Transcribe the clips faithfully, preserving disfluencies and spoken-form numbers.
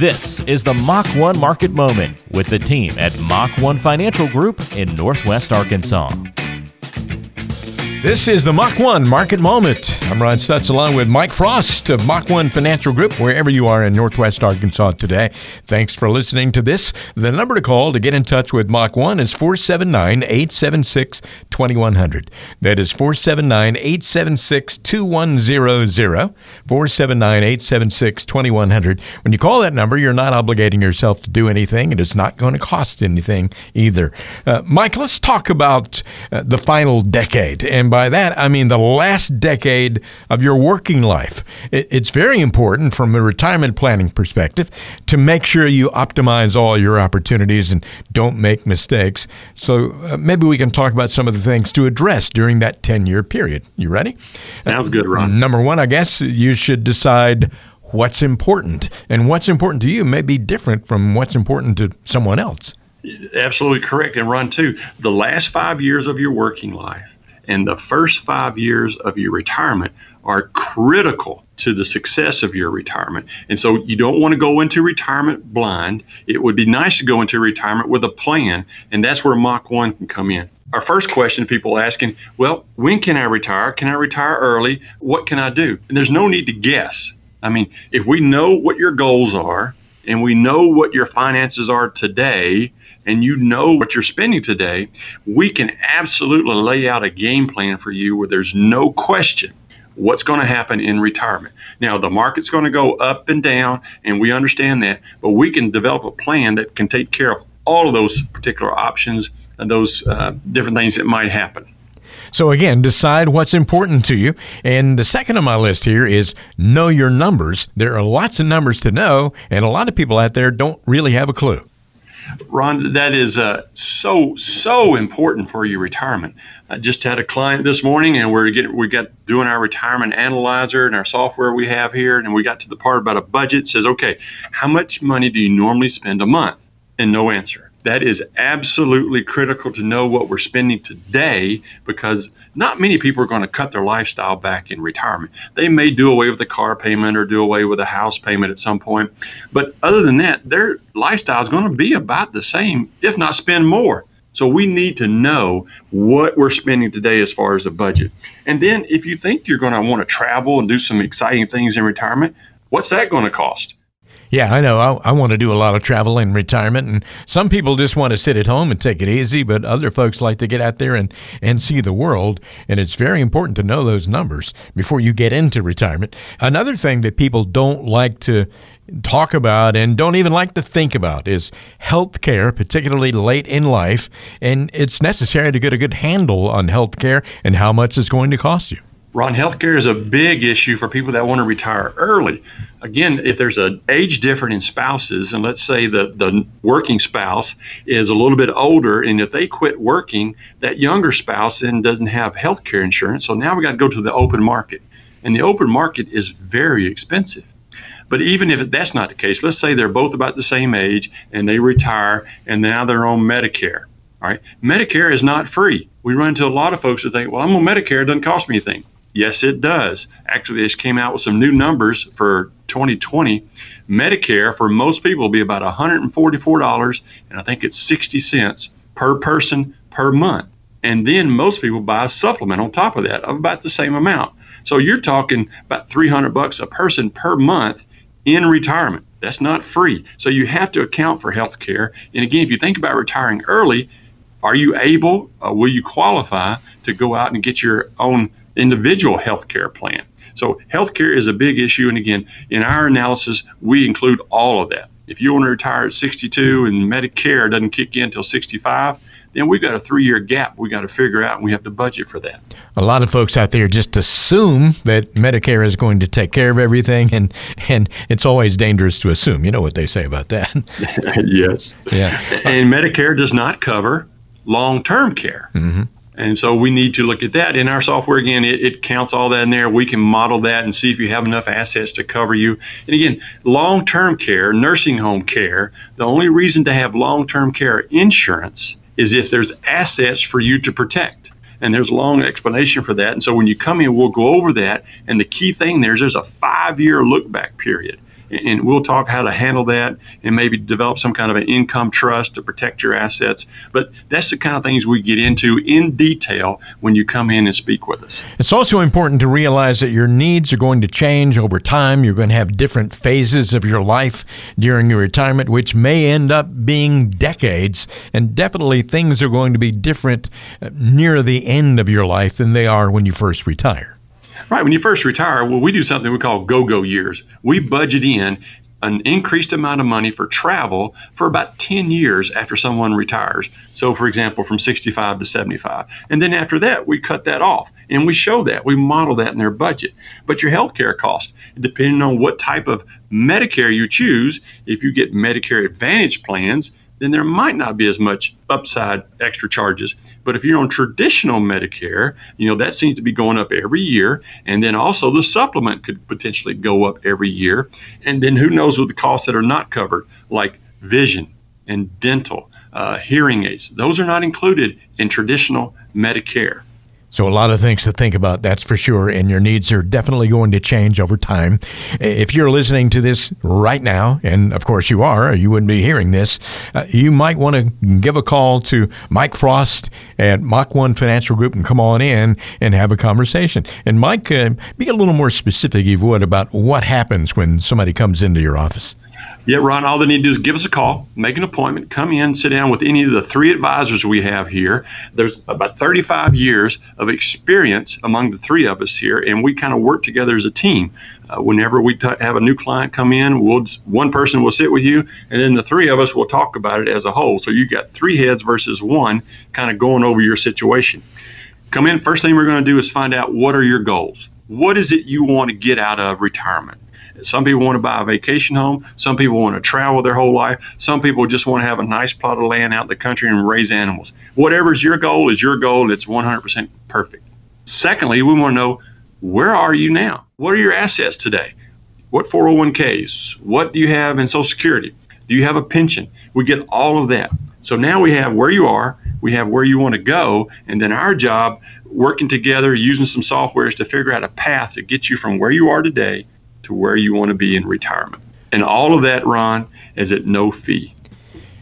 This is the Mach one Market Moment with the team at Mach one Financial Group in Northwest Arkansas. This is the Mach one Market Moment. I'm Ron Stutz along with Mike Frost of Mach one Financial Group, wherever you are in Northwest Arkansas today. Thanks for listening to this. The number to call to get in touch with Mach one is four seven nine, eight seven six, two one zero zero. That is four seven nine, eight seven six, two one zero zero, four seven nine, eight seven six, two one zero zero. When you call that number, you're not obligating yourself to do anything, and it's not going to cost anything either. Uh, Mike, let's talk about uh, the final decade. And by that, I mean the last decade of your working life. It's very important from a retirement planning perspective to make sure you optimize all your opportunities and don't make mistakes. So maybe we can talk about some of the things to address during that ten-year period. You ready? Sounds good, Ron. Number one, I guess you should decide what's important. And what's important to you may be different from what's important to someone else. Absolutely correct. And Ron, too, the last five years of your working life and the first five years of your retirement are critical to the success of your retirement. And so you don't want to go into retirement blind. It would be nice to go into retirement with a plan, and that's where Mach one can come in. Our first question, people asking, well, when can I retire? Can I retire early? What can I do? And there's no need to guess. I mean, if we know what your goals are, and we know what your finances are today, and you know what you're spending today, we can absolutely lay out a game plan for you where there's no question what's going to happen in retirement. Now, the market's going to go up and down, and we understand that, but we can develop a plan that can take care of all of those particular options and those uh, different things that might happen. So again, decide what's important to you. And the second on my list here is know your numbers. There are lots of numbers to know, and a lot of people out there don't really have a clue. Ron, that is uh, so, so important for your retirement. I just had a client this morning, and we're getting, we got doing our retirement analyzer and our software we have here, and we got to the part about a budget. It says, okay, how much money do you normally spend a month? And no answer. That is absolutely critical to know what we're spending today, because not many people are going to cut their lifestyle back in retirement. They may do away with a car payment or do away with a house payment at some point. But other than that, their lifestyle is going to be about the same, if not spend more. So we need to know what we're spending today as far as the budget. And then if you think you're going to want to travel and do some exciting things in retirement, what's that going to cost? Yeah, I know. I, I want to do a lot of travel in retirement, and some people just want to sit at home and take it easy, but other folks like to get out there and, and see the world, and it's very important to know those numbers before you get into retirement. Another thing that people don't like to talk about and don't even like to think about is health care, particularly late in life, and it's necessary to get a good handle on health care and how much it's going to cost you. Ron, healthcare is a big issue for people that want to retire early. Again, if there's an age difference in spouses, and let's say the, the working spouse is a little bit older, and if they quit working, that younger spouse then doesn't have healthcare insurance. So now we got to go to the open market. And the open market is very expensive. But even if that's not the case, let's say they're both about the same age, and they retire, and now they're on Medicare. All right, Medicare is not free. We run into a lot of folks who think, well, I'm on Medicare, it doesn't cost me anything. Yes, it does. Actually, they just came out with some new numbers for twenty twenty. Medicare for most people will be about one hundred forty-four dollars, and I think it's sixty cents per person per month. And then most people buy a supplement on top of that of about the same amount. So you're talking about three hundred bucks a person per month in retirement. That's not free. So you have to account for health care. And again, if you think about retiring early, are you able, uh, will you qualify to go out and get your own individual health care plan? So health care is a big issue, and again, in our analysis, we include all of that. If you want to retire at sixty-two and Medicare doesn't kick in until sixty-five, then we've got a three-year gap we got to figure out, and we have to budget for that. A lot of folks out there just assume that Medicare is going to take care of everything, and and it's always dangerous to assume. You know what they say about that. Yes. Yeah. And Medicare does not cover long-term care. Mm-hmm. And so we need to look at that. In our software, again, it, it counts all that in there. We can model that and see if you have enough assets to cover you. And again, long-term care, nursing home care, the only reason to have long-term care insurance is if there's assets for you to protect. And there's a long explanation for that. And so when you come in, we'll go over that. And the key thing there is there's a five-year look-back period. and we'll talk how to handle that and maybe develop some kind of an income trust to protect your assets. But that's the kind of things we get into in detail when you come in and speak with us. It's also important to realize that your needs are going to change over time. You're going to have different phases of your life during your retirement, which may end up being decades, and definitely things are going to be different near the end of your life than they are when you first retire. Right. When you first retire, well, we do something we call go-go years. We budget in an increased amount of money for travel for about ten years after someone retires. So, for example, from sixty-five to seventy-five. And then after that, we cut that off and we show that. We model that in their budget. But your health care cost, depending on what type of Medicare you choose, if you get Medicare Advantage plans, then there might not be as much upside extra charges. But if you're on traditional Medicare, you know, that seems to be going up every year. And then also the supplement could potentially go up every year. And then who knows what the costs that are not covered, like vision and dental, uh, hearing aids. Those are not included in traditional Medicare. So a lot of things to think about, that's for sure, and your needs are definitely going to change over time. If you're listening to this right now, and of course you are, or you wouldn't be hearing this, uh, you might want to give a call to Mike Frost at Mach one Financial Group and come on in and have a conversation. And Mike, uh, be a little more specific, if you would, about what happens when somebody comes into your office. Yeah, Ron, all they need to do is give us a call, make an appointment, come in, sit down with any of the three advisors we have here. There's about thirty-five years of experience among the three of us here, and we kind of work together as a team. Uh, whenever we t- have a new client come in, we'll just, one person will sit with you, and then the three of us will talk about it as a whole. So you got three heads versus one kind of going over your situation. Come in, first thing we're going to do is find out, what are your goals? What is it you want to get out of retirement? Some people want to buy a vacation home. Some people want to travel their whole life. Some people just want to have a nice plot of land out in the country and raise animals. Whatever's your goal is your goal. It's one hundred percent perfect. Secondly, we want to know, where are you now? What are your assets today? What four oh one k's? What do you have in Social Security? Do you have a pension? We get all of that. So now we have where you are, we have where you want to go, and then our job, working together, using some software, is to figure out a path to get you from where you are today to where you want to be in retirement. And all of that, Ron, is at no fee.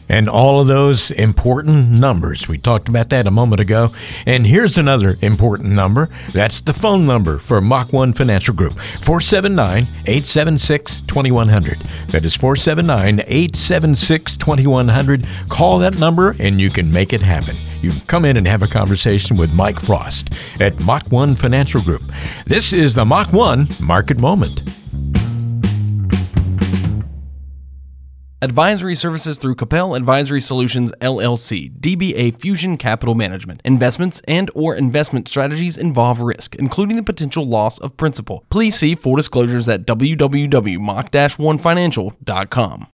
And all of those important numbers. We talked about that a moment ago. And here's another important number. That's the phone number for Mach one Financial Group, four seven nine, eight seven six, two one zero zero. That is four seven nine, eight seven six, two one zero zero. Call that number and you can make it happen. You can come in and have a conversation with Mike Frost at Mach one Financial Group. This is the Mach one Market Moment. Advisory services through Capel Advisory Solutions, L L C, D B A Fusion Capital Management. Investments and or investment strategies involve risk, including the potential loss of principal. Please see full disclosures at w w w dot mach one financial dot com.